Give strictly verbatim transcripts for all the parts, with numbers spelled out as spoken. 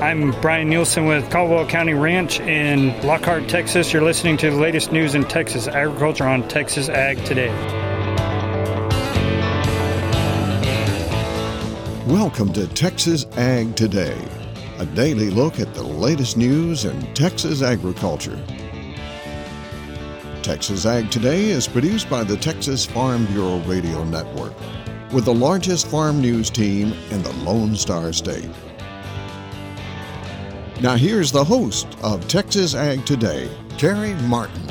I'm Brian Nielsen with Caldwell County Ranch in Lockhart, Texas. You're listening to the latest news in Texas agriculture on Texas Ag Today. Welcome to Texas Ag Today, a daily look at the latest news in Texas agriculture. Texas Ag Today is produced by the Texas Farm Bureau Radio Network, with the largest farm news team in the Lone Star State. Now here's the host of Texas Ag Today, Terry Martin.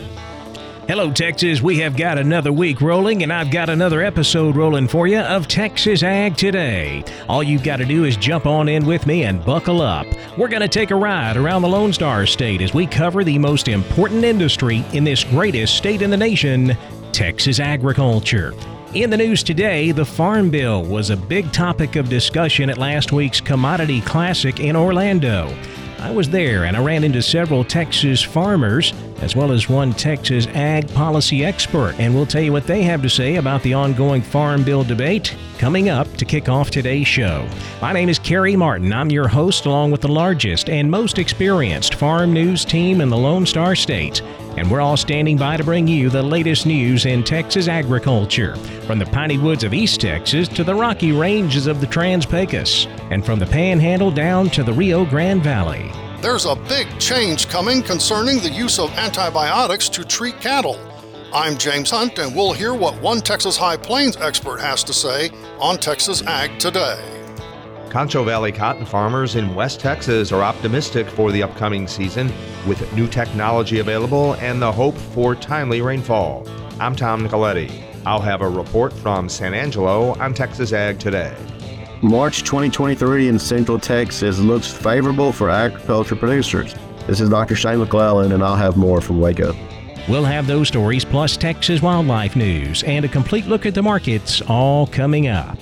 Hello, Texas. We have got another week rolling, and I've got another episode rolling for you of Texas Ag Today. All you've got to do is jump on in with me and buckle up. We're going to take a ride around the Lone Star State as we cover the most important industry in this greatest state in the nation, Texas agriculture. In the news today, the Farm Bill was a big topic of discussion at last week's Commodity Classic in Orlando. I was there and I ran into several Texas farmers as well as one Texas ag policy expert, and we'll tell you what they have to say about the ongoing Farm Bill debate coming up to kick off today's show. My name is Kerry Martin. I'm your host along with the largest and most experienced farm news team in the Lone Star State, and we're all standing by to bring you the latest news in Texas agriculture, from the piney woods of East Texas to the rocky ranges of the Trans-Pecos, and from the Panhandle down to the Rio Grande Valley. There's a big change coming concerning the use of antibiotics to treat cattle. I'm James Hunt, and we'll hear what one Texas High Plains expert has to say on Texas Ag Today. Concho Valley cotton farmers in West Texas are optimistic for the upcoming season with new technology available and the hope for timely rainfall. I'm Tom Nicoletti. I'll have a report from San Angelo on Texas Ag Today. March twenty twenty-three in Central Texas looks favorable for agriculture producers. This is Doctor Shane McClellan, and I'll have more from Waco. We'll have those stories plus Texas wildlife news and a complete look at the markets all coming up.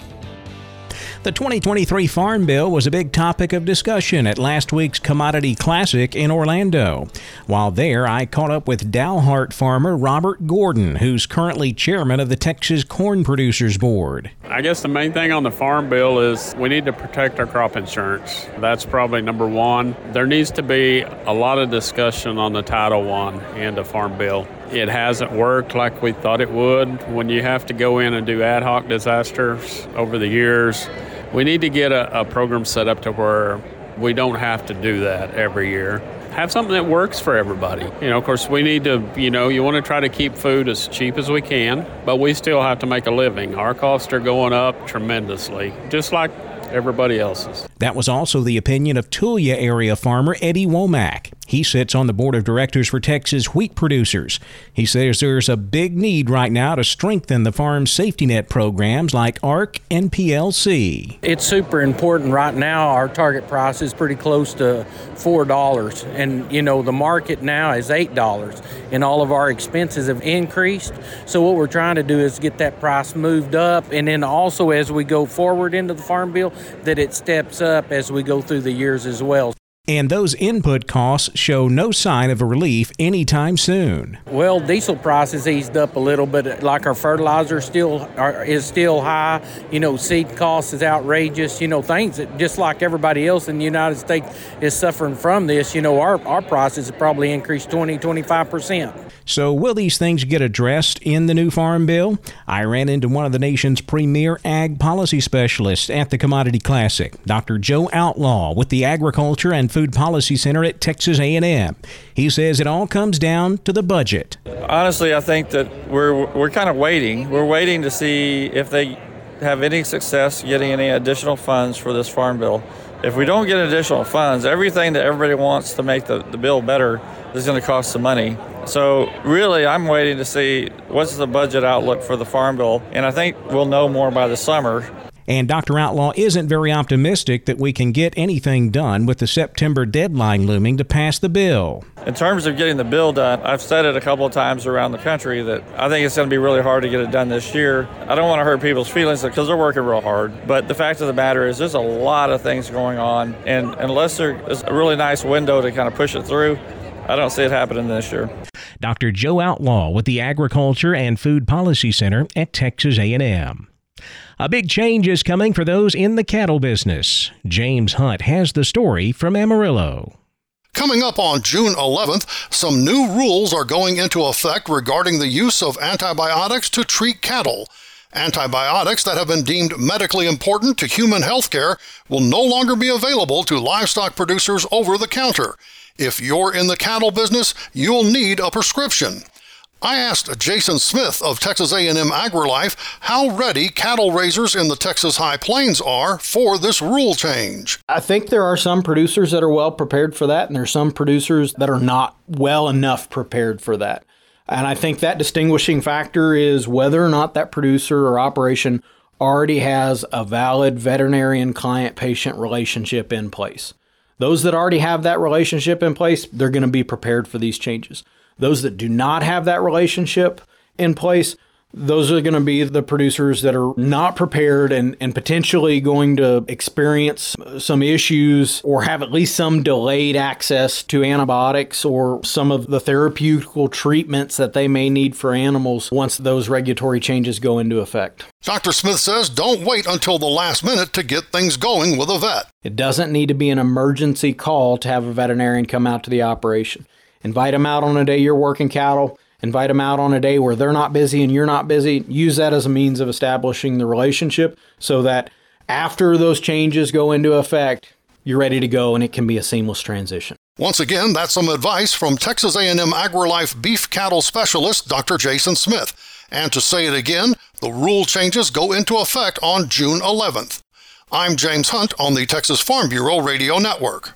The twenty twenty-three Farm Bill was a big topic of discussion at last week's Commodity Classic in Orlando. While there, I caught up with Dalhart farmer Robert Gordon, who's currently chairman of the Texas Corn Producers Board. I guess the main thing on the Farm Bill is we need to protect our crop insurance. That's probably number one. There needs to be a lot of discussion on the Title One and the Farm Bill. It hasn't worked like we thought it would. When you have to go in and do ad hoc disasters over the years, we need to get a, a program set up to where we don't have to do that every year. Have something that works for everybody. You know, of course, we need to, you know, you want to try to keep food as cheap as we can, but we still have to make a living. Our costs are going up tremendously, just like everybody else's. That was also the opinion of Tulia area farmer Eddie Womack. He sits on the board of directors for Texas Wheat Producers. He says there's a big need right now to strengthen the farm safety net programs like A R C and P L C. It's super important right now. Our target price is pretty close to four dollars. And, you know, the market now is eight dollars. And all of our expenses have increased. So what we're trying to do is get that price moved up. And then also as we go forward into the Farm Bill, that it steps up as we go through the years as well. And those input costs show no sign of a relief anytime soon. Well, diesel prices eased up a little, but like our fertilizer still are, is still high. You know, seed costs is outrageous. You know, things that just like everybody else in the United States is suffering from this. You know, our, our prices have probably increased twenty, twenty-five percent. So will these things get addressed in the new Farm Bill? I ran into one of the nation's premier ag policy specialists at the Commodity Classic, Doctor Joe Outlaw with the Agriculture and Food Policy Center at Texas A and M. He says it all comes down to the budget. Honestly, I think that we're we're kind of waiting. We're waiting to see if they have any success getting any additional funds for this Farm Bill. If we don't get additional funds, everything that everybody wants to make the, the bill better is going to cost some money. So really, I'm waiting to see what's the budget outlook for the Farm Bill, and I think we'll know more by the summer. And Doctor Outlaw isn't very optimistic that we can get anything done with the September deadline looming to pass the bill. In terms of getting the bill done, I've said it a couple of times around the country that I think it's going to be really hard to get it done this year. I don't want to hurt people's feelings because they're working real hard. But the fact of the matter is there's a lot of things going on, and unless there's a really nice window to kind of push it through, I don't see it happening this year. Doctor Joe Outlaw with the Agriculture and Food Policy Center at Texas A and M. A big change is coming for those in the cattle business. James Hunt has the story from Amarillo. Coming up on June eleventh, some new rules are going into effect regarding the use of antibiotics to treat cattle. Antibiotics that have been deemed medically important to human health care will no longer be available to livestock producers over the counter. If you're in the cattle business, you'll need a prescription. I asked Jason Smith of Texas A and M AgriLife how ready cattle raisers in the Texas High Plains are for this rule change. I think there are some producers that are well prepared for that, and there are some producers that are not well enough prepared for that. And I think that distinguishing factor is whether or not that producer or operation already has a valid veterinarian-client-patient relationship in place. Those that already have that relationship in place, they're going to be prepared for these changes. Those that do not have that relationship in place, those are going to be the producers that are not prepared and, and potentially going to experience some issues or have at least some delayed access to antibiotics or some of the therapeutical treatments that they may need for animals once those regulatory changes go into effect. Doctor Smith says don't wait until the last minute to get things going with a vet. It doesn't need to be an emergency call to have a veterinarian come out to the operation. Invite them out on a day you're working cattle. Invite them out on a day where they're not busy and you're not busy. Use that as a means of establishing the relationship so that after those changes go into effect, you're ready to go and it can be a seamless transition. Once again, that's some advice from Texas A and M AgriLife beef cattle specialist, Doctor Jason Smith. And to say it again, the rule changes go into effect on June eleventh. I'm James Hunt on the Texas Farm Bureau Radio Network.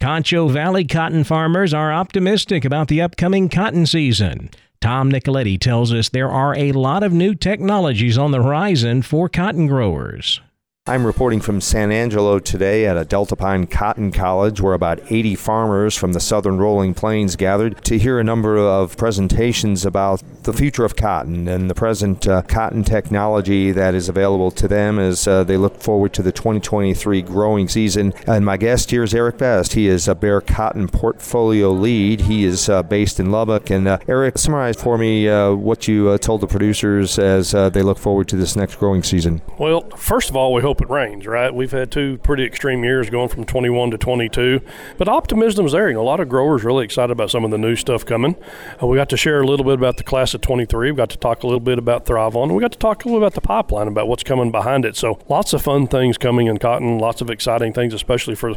Concho Valley cotton farmers are optimistic about the upcoming cotton season. Tom Nicoletti tells us there are a lot of new technologies on the horizon for cotton growers. I'm reporting from San Angelo today at a Delta Pine Cotton College where about eighty farmers from the southern rolling plains gathered to hear a number of presentations about the future of cotton and the present uh, cotton technology that is available to them as uh, they look forward to the twenty twenty-three growing season. And my guest here is Eric Best. He is a Bayer Cotton Portfolio Lead. He is uh, based in Lubbock. And uh, Eric, summarize for me uh, what you uh, told the producers as uh, they look forward to this next growing season. Well, first of all, we hope hope it rains, right? We've had two pretty extreme years going from twenty-one to twenty-two, but optimism is there. You know, a lot of growers really excited about some of the new stuff coming. Uh, we got to share a little bit about the class of twenty-three. We got to talk a little bit about Thrive On. We got to talk a little about the pipeline, about what's coming behind it. So lots of fun things coming in cotton, lots of exciting things, especially for,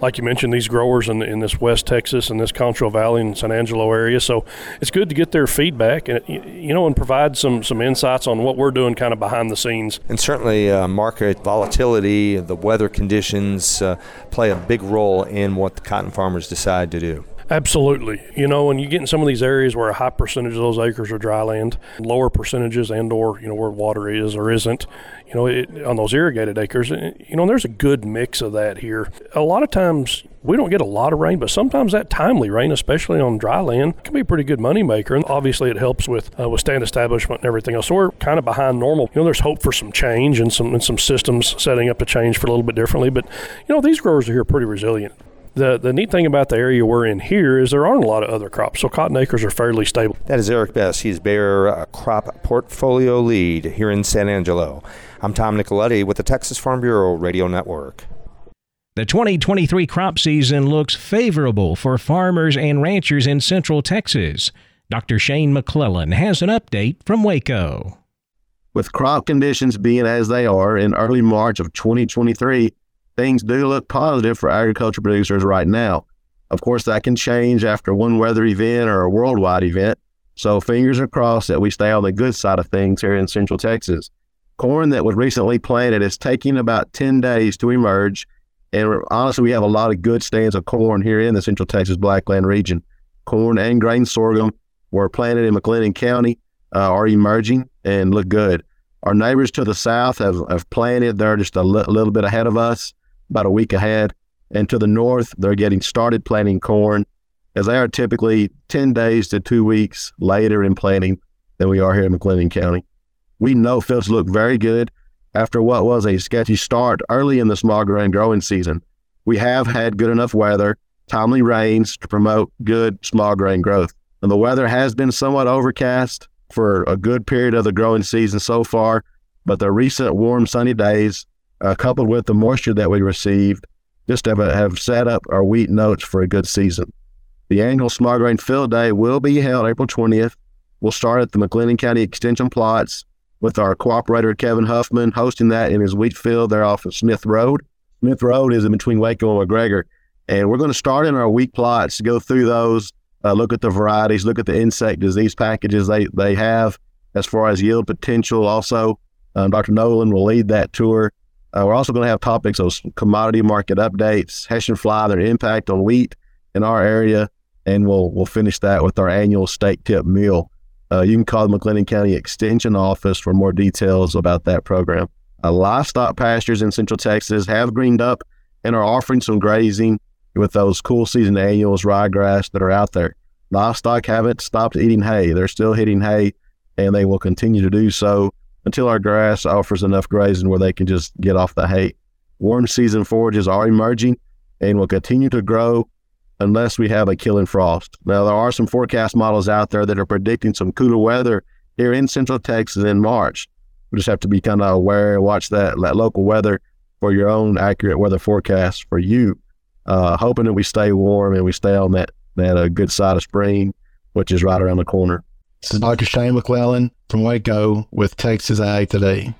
like you mentioned, these growers in, in this West Texas and this Concho Valley and San Angelo area. So it's good to get their feedback and, you know, and provide some, some insights on what we're doing kind of behind the scenes. And certainly uh, market volatility Volatility, the weather conditions uh, play a big role in what the cotton farmers decide to do. Absolutely. You know, when you get in some of these areas where a high percentage of those acres are dry land, lower percentages and or, you know, where water is or isn't, you know, it, on those irrigated acres, you know, there's a good mix of that here. A lot of times we don't get a lot of rain, but sometimes that timely rain, especially on dry land, can be a pretty good moneymaker. And obviously it helps with, uh, with stand establishment and everything else. So we're kind of behind normal. You know, there's hope for some change and some, and some systems setting up to change for a little bit differently. But, you know, these growers are here pretty resilient. The the neat thing about the area we're in here is there aren't a lot of other crops, so cotton acres are fairly stable. That is Eric Best. He's Bayer Crop Portfolio Lead here in San Angelo. I'm Tom Nicoletti with the Texas Farm Bureau Radio Network. The twenty twenty-three crop season looks favorable for farmers and ranchers in Central Texas. Doctor Shane McClellan has an update from Waco. With crop conditions being as they are in early March of twenty twenty-three, things do look positive for agriculture producers right now. Of course, that can change after one weather event or a worldwide event, so fingers are crossed that we stay on the good side of things here in Central Texas. Corn that was recently planted is taking about ten days to emerge, and honestly, we have a lot of good stands of corn here in the Central Texas Blackland region. Corn and grain sorghum were planted in McLennan County, uh, are emerging and look good. Our neighbors to the south have, have planted. They're just a li- little bit ahead of us, about a week ahead, and to the north, they're getting started planting corn, as they are typically ten days to two weeks later in planting than we are here in McLennan County. We know fields look very good after what was a sketchy start early in the small grain growing season. We have had good enough weather, timely rains to promote good small grain growth. And the weather has been somewhat overcast for a good period of the growing season so far, but the recent warm sunny days, uh, coupled with the moisture that we received, just have, a, have set up our wheat notes for a good season. The annual Small Grain Field Day will be held April twentieth. We'll start at the McLennan County Extension Plots with our cooperator Kevin Huffman hosting that in his wheat field there off of Smith Road. Smith Road is in between Waco and McGregor. And we're going to start in our wheat plots, go through those, uh, look at the varieties, look at the insect disease packages they, they have as far as yield potential. Also, um, Doctor Nolan will lead that tour. Uh, we're also going to have topics of commodity market updates, Hessian fly, their impact on wheat in our area, and we'll we'll finish that with our annual steak tip meal. Uh, you can call the McLennan County Extension Office for more details about that program. Uh, livestock pastures in Central Texas have greened up and are offering some grazing with those cool season annuals, ryegrass, that are out there. Livestock haven't stopped eating hay. They're still hitting hay, and they will continue to do so until our grass offers enough grazing where they can just get off the hay. Warm season forages are emerging and will continue to grow unless we have a killing frost. Now, there are some forecast models out there that are predicting some cooler weather here in Central Texas in March. We just have to be kind of aware and watch that, that local weather for your own accurate weather forecast for you. Uh, hoping that we stay warm and we stay on that, that uh, good side of spring, which is right around the corner. This is Doctor Shane McClellan from Waco with Texas Ag Today.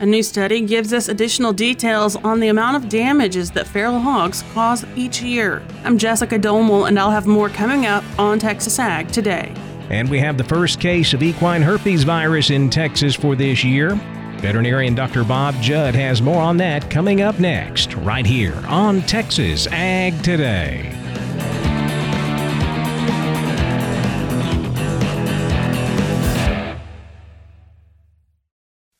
A new study gives us additional details on the amount of damages that feral hogs cause each year. I'm Jessica Domel, and I'll have more coming up on Texas Ag Today. And we have the first case of equine herpes virus in Texas for this year. Veterinarian Doctor Bob Judd has more on that coming up next, right here on Texas Ag Today.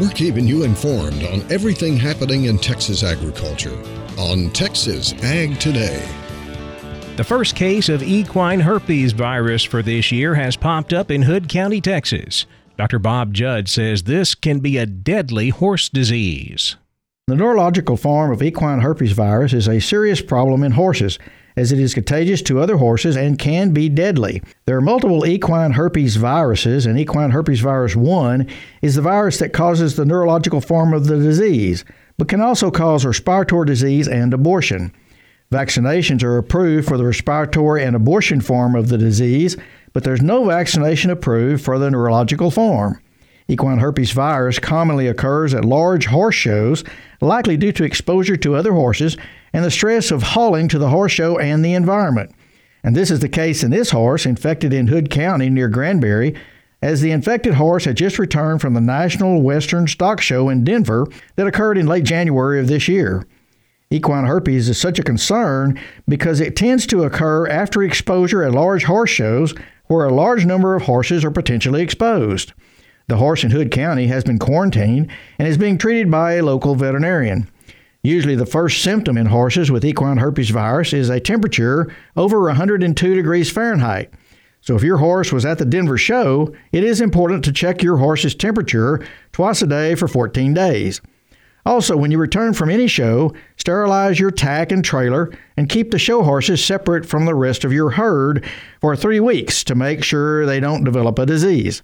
We're keeping you informed on everything happening in Texas agriculture on Texas Ag Today. The first case of equine herpes virus for this year has popped up in Hood County, Texas. Doctor Bob Judd says this can be a deadly horse disease. The neurological form of equine herpes virus is a serious problem in horses, as it is contagious to other horses and can be deadly. There are multiple equine herpes viruses, and equine herpes virus one is the virus that causes the neurological form of the disease, but can also cause respiratory disease and abortion. Vaccinations are approved for the respiratory and abortion form of the disease, but there's no vaccination approved for the neurological form. Equine herpes virus commonly occurs at large horse shows, likely due to exposure to other horses and the stress of hauling to the horse show and the environment. And this is the case in this horse infected in Hood County near Granbury, as the infected horse had just returned from the National Western Stock Show in Denver that occurred in late January of this year. Equine herpes is such a concern because it tends to occur after exposure at large horse shows where a large number of horses are potentially exposed. The horse in Hood County has been quarantined and is being treated by a local veterinarian. Usually the first symptom in horses with equine herpes virus is a temperature over one hundred two degrees Fahrenheit. So if your horse was at the Denver show, it is important to check your horse's temperature twice a day for fourteen days. Also, when you return from any show, sterilize your tack and trailer and keep the show horses separate from the rest of your herd for three weeks to make sure they don't develop a disease.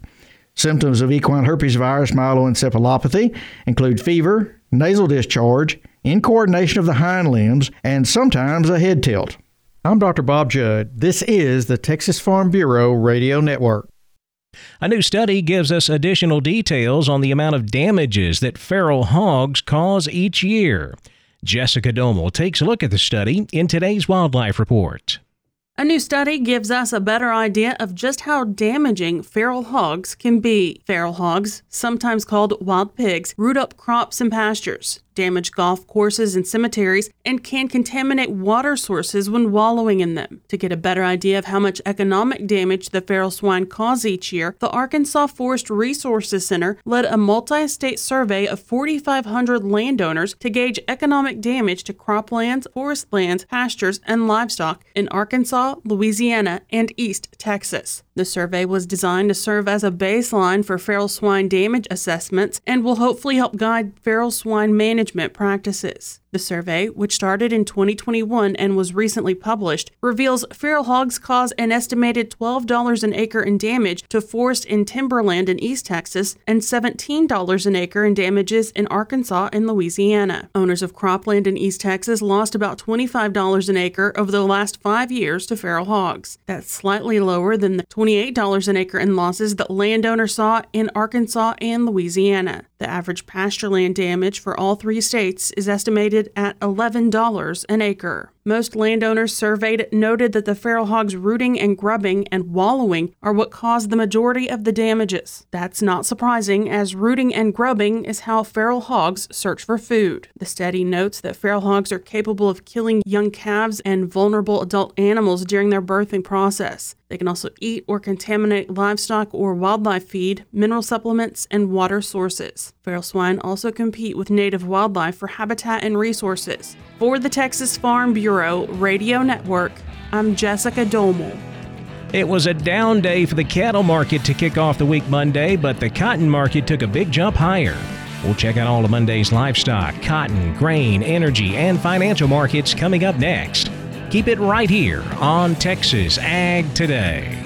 Symptoms of equine herpes virus myeloencephalopathy include fever, nasal discharge, incoordination of the hind limbs, and sometimes a head tilt. I'm Doctor Bob Judd. This is the Texas Farm Bureau Radio Network. A new study gives us additional details on the amount of damages that feral hogs cause each year. Jessica Domel takes a look at the study in today's Wildlife Report. A new study gives us a better idea of just how damaging feral hogs can be. Feral hogs, sometimes called wild pigs, root up crops and pastures, damage golf courses and cemeteries, and can contaminate water sources when wallowing in them. To get a better idea of how much economic damage the feral swine cause each year, the Arkansas Forest Resources Center led a multi-state survey of forty-five hundred landowners to gauge economic damage to croplands, forest lands, pastures, and livestock in Arkansas, Louisiana, and East Texas. The survey was designed to serve as a baseline for feral swine damage assessments and will hopefully help guide feral swine management practices. The survey, which started in twenty twenty-one and was recently published, reveals feral hogs cause an estimated twelve dollars an acre in damage to forest and timberland in East Texas and seventeen dollars an acre in damages in Arkansas and Louisiana. Owners of cropland in East Texas lost about twenty-five dollars an acre over the last five years to feral hogs. That's slightly lower than the twenty-eight dollars an acre in losses that landowners saw in Arkansas and Louisiana. The average pastureland damage for all three states is estimated at eleven dollars an acre. Most landowners surveyed noted that the feral hogs' rooting and grubbing and wallowing are what caused the majority of the damages. That's not surprising, as rooting and grubbing is how feral hogs search for food. The study notes that feral hogs are capable of killing young calves and vulnerable adult animals during their birthing process. They can also eat or contaminate livestock or wildlife feed, mineral supplements, and water sources. Feral swine also compete with native wildlife for habitat and resources. For the Texas Farm Bureau Radio Network, I'm Jessica Domel. It was a down day for the cattle market to kick off the week Monday, but the cotton market took a big jump higher. We'll check out all of Monday's livestock, cotton, grain, energy, and financial markets coming up next. Keep it right here on Texas Ag Today.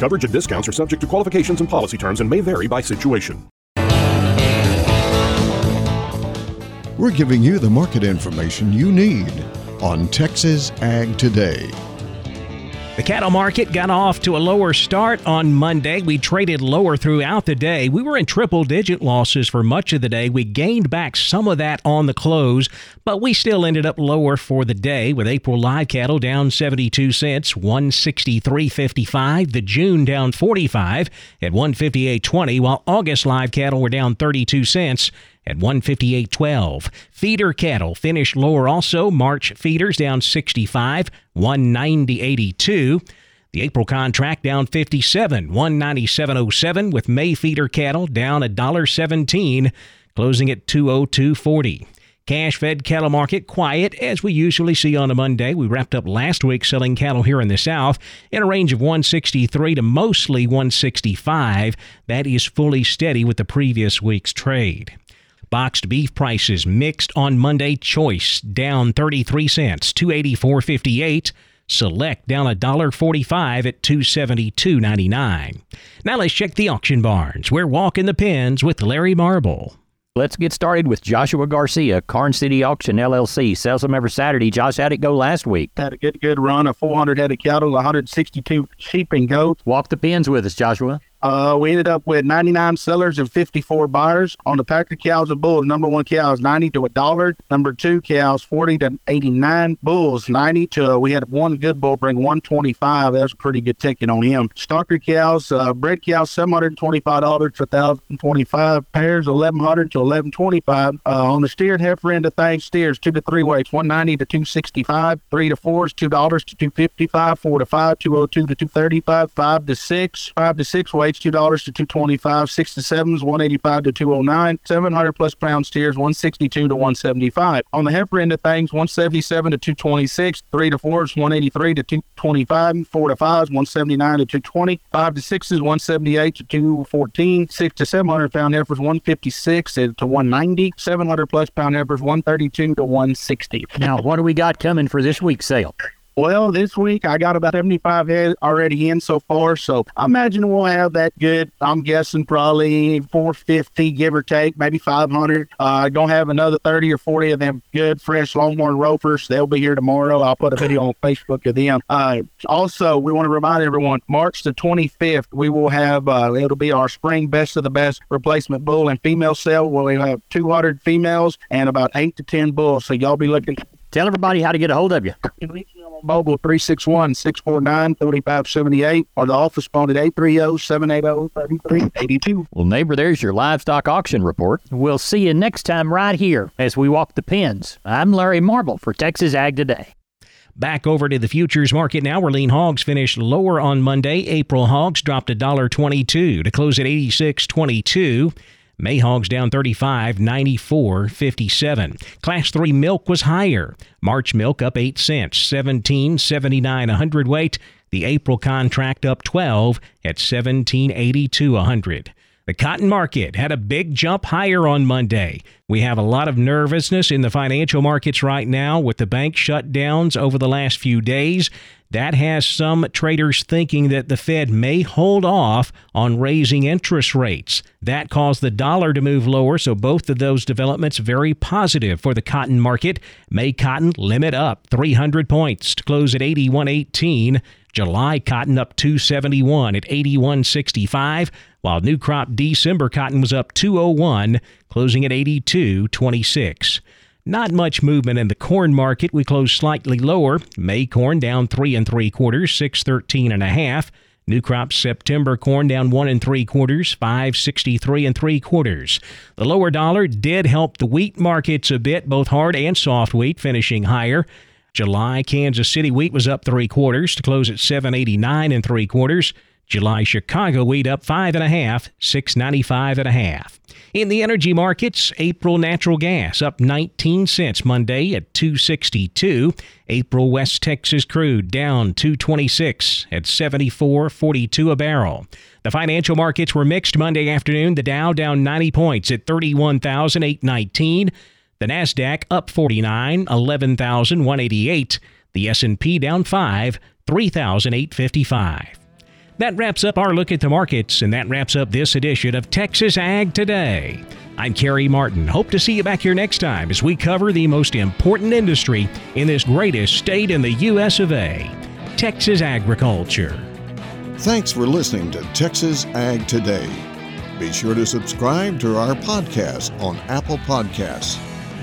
Coverage and discounts are subject to qualifications and policy terms and may vary by situation. We're giving you the market information you need on Texas Ag Today. The cattle market got off to a lower start on Monday. We traded lower throughout the day. We were in triple-digit losses for much of the day. We gained back some of that on the close, but we still ended up lower for the day, with April live cattle down seventy-two cents, one sixty-three fifty-five. The June down forty-five at one fifty-eight twenty, while August live cattle were down thirty-two cents. At one fifty-eight twelve. Feeder cattle finished lower also. March feeders down sixty-five, one ninety eighty-two. The April contract down fifty-seven, one ninety-seven oh seven, with May feeder cattle down one seventeen, closing at two oh two forty. Cash fed cattle market quiet, as we usually see on a Monday. We wrapped up last week selling cattle here in the South in a range of one sixty-three to mostly one sixty-five. That is fully steady with the previous week's trade. Boxed beef prices mixed on Monday. Choice down thirty-three cents, two eighty-four fifty-eight. Select down one forty-five at two seventy-two ninety-nine. Now let's check the auction barns. We're walking the pens with Larry Marble. Let's get started with Joshua Garcia, Carn City Auction, L L C. Sells them every Saturday. Josh, how'd it go last week? Had a good, good run of four hundred head of cattle, one sixty-two sheep and goats. Walk the pens with us, Joshua. Uh, we ended up with ninety-nine sellers and fifty-four buyers. On the pack of cows and bulls, number one cows ninety to a dollar. Number two cows forty to eighty-nine. Bulls ninety to uh, we had one good bull bring one twenty-five. That was a pretty good ticket on him. Stalker cows, uh, bred cows seven hundred and twenty-five dollars to thousand twenty-five. Pairs eleven hundred to eleven twenty-five. Uh, on the steered heifer end of things, steers two to three weights one ninety to two sixty-five. Three to fours two dollars to two fifty-five. Four to five two oh two to two thirty-five. Five to six five to six weights two dollars to two twenty-five, six to sevens one eighty-five to two oh nine, seven hundred plus pound steers one sixty-two to one seventy-five. On the heifer end of things, one seventy-seven to two twenty-six, three to fours one eighty-three to two twenty-five, four to fives one seventy-nine to two twenty, five to sixes one seventy-eight to two fourteen, six to seven hundred pound heifers one fifty-six to one ninety, seven hundred plus pound heifers one thirty-two to one sixty. Now, what do we got coming for this week's sale? Well, this week I got about seventy-five head already in so far, so I imagine we'll have that good. I'm guessing probably four fifty, give or take, maybe five hundred. Uh, gonna have another thirty or forty of them good, fresh Longhorn ropers. They'll be here tomorrow. I'll put a video on Facebook of them. Uh, also, we want to remind everyone, March the twenty-fifth, we will have, uh, it'll be our spring best of the best replacement bull and female sale. We'll have two hundred females and about eight to ten bulls, so y'all be looking. Tell everybody how to get a hold of you. You can reach me on mobile three six one, six four nine, three five seven eight or the office phone at eight three zero, seven eight zero, three three eight two. Well, neighbor, there's your livestock auction report. We'll see you next time right here as we walk the pens. I'm Larry Marble for Texas Ag Today. Back over to the futures market now, where lean hogs finished lower on Monday. April hogs dropped one dollar twenty-two to close at eighty-six twenty-two. May hogs down thirty-five, ninety-four fifty-seven. Class three milk was higher. March milk up eight cents, seventeen seventy-nine a hundredweight. The April contract up twelve at seventeen eighty-two a hundred. The cotton market had a big jump higher on Monday. We have a lot of nervousness in the financial markets right now with the bank shutdowns over the last few days. That has some traders thinking that the Fed may hold off on raising interest rates. That caused the dollar to move lower, so both of those developments very positive for the cotton market. May cotton limit up three hundred points to close at eighty-one eighteen. July cotton up two seventy-one at eighty-one sixty-five, while new crop December cotton was up two oh one, closing at eighty-two twenty-six. Not much movement in the corn market. We closed slightly lower. May corn down three and three quarters, six thirteen and a half. New crop September corn down one and three quarters, five sixty-three and three quarters. The lower dollar did help the wheat markets a bit, both hard and soft wheat finishing higher. July Kansas City wheat was up three quarters to close at seven eighty-nine and three quarters. July Chicago wheat up five and a half, six ninety-five and a half. In the energy markets, April natural gas up nineteen cents Monday at two sixty-two. April West Texas crude down two twenty-six at seventy-four forty-two a barrel. The financial markets were mixed Monday afternoon. The Dow down ninety points at thirty-one thousand eight nineteen. The NASDAQ up forty-nine, eleven thousand one eighty-eight. The S and P down five, three thousand eight fifty-five. That wraps up our look at the markets, and that wraps up this edition of Texas Ag Today. I'm Kerry Martin. Hope to see you back here next time as we cover the most important industry in this greatest state in the U S of A, Texas agriculture. Thanks for listening to Texas Ag Today. Be sure to subscribe to our podcast on Apple Podcasts,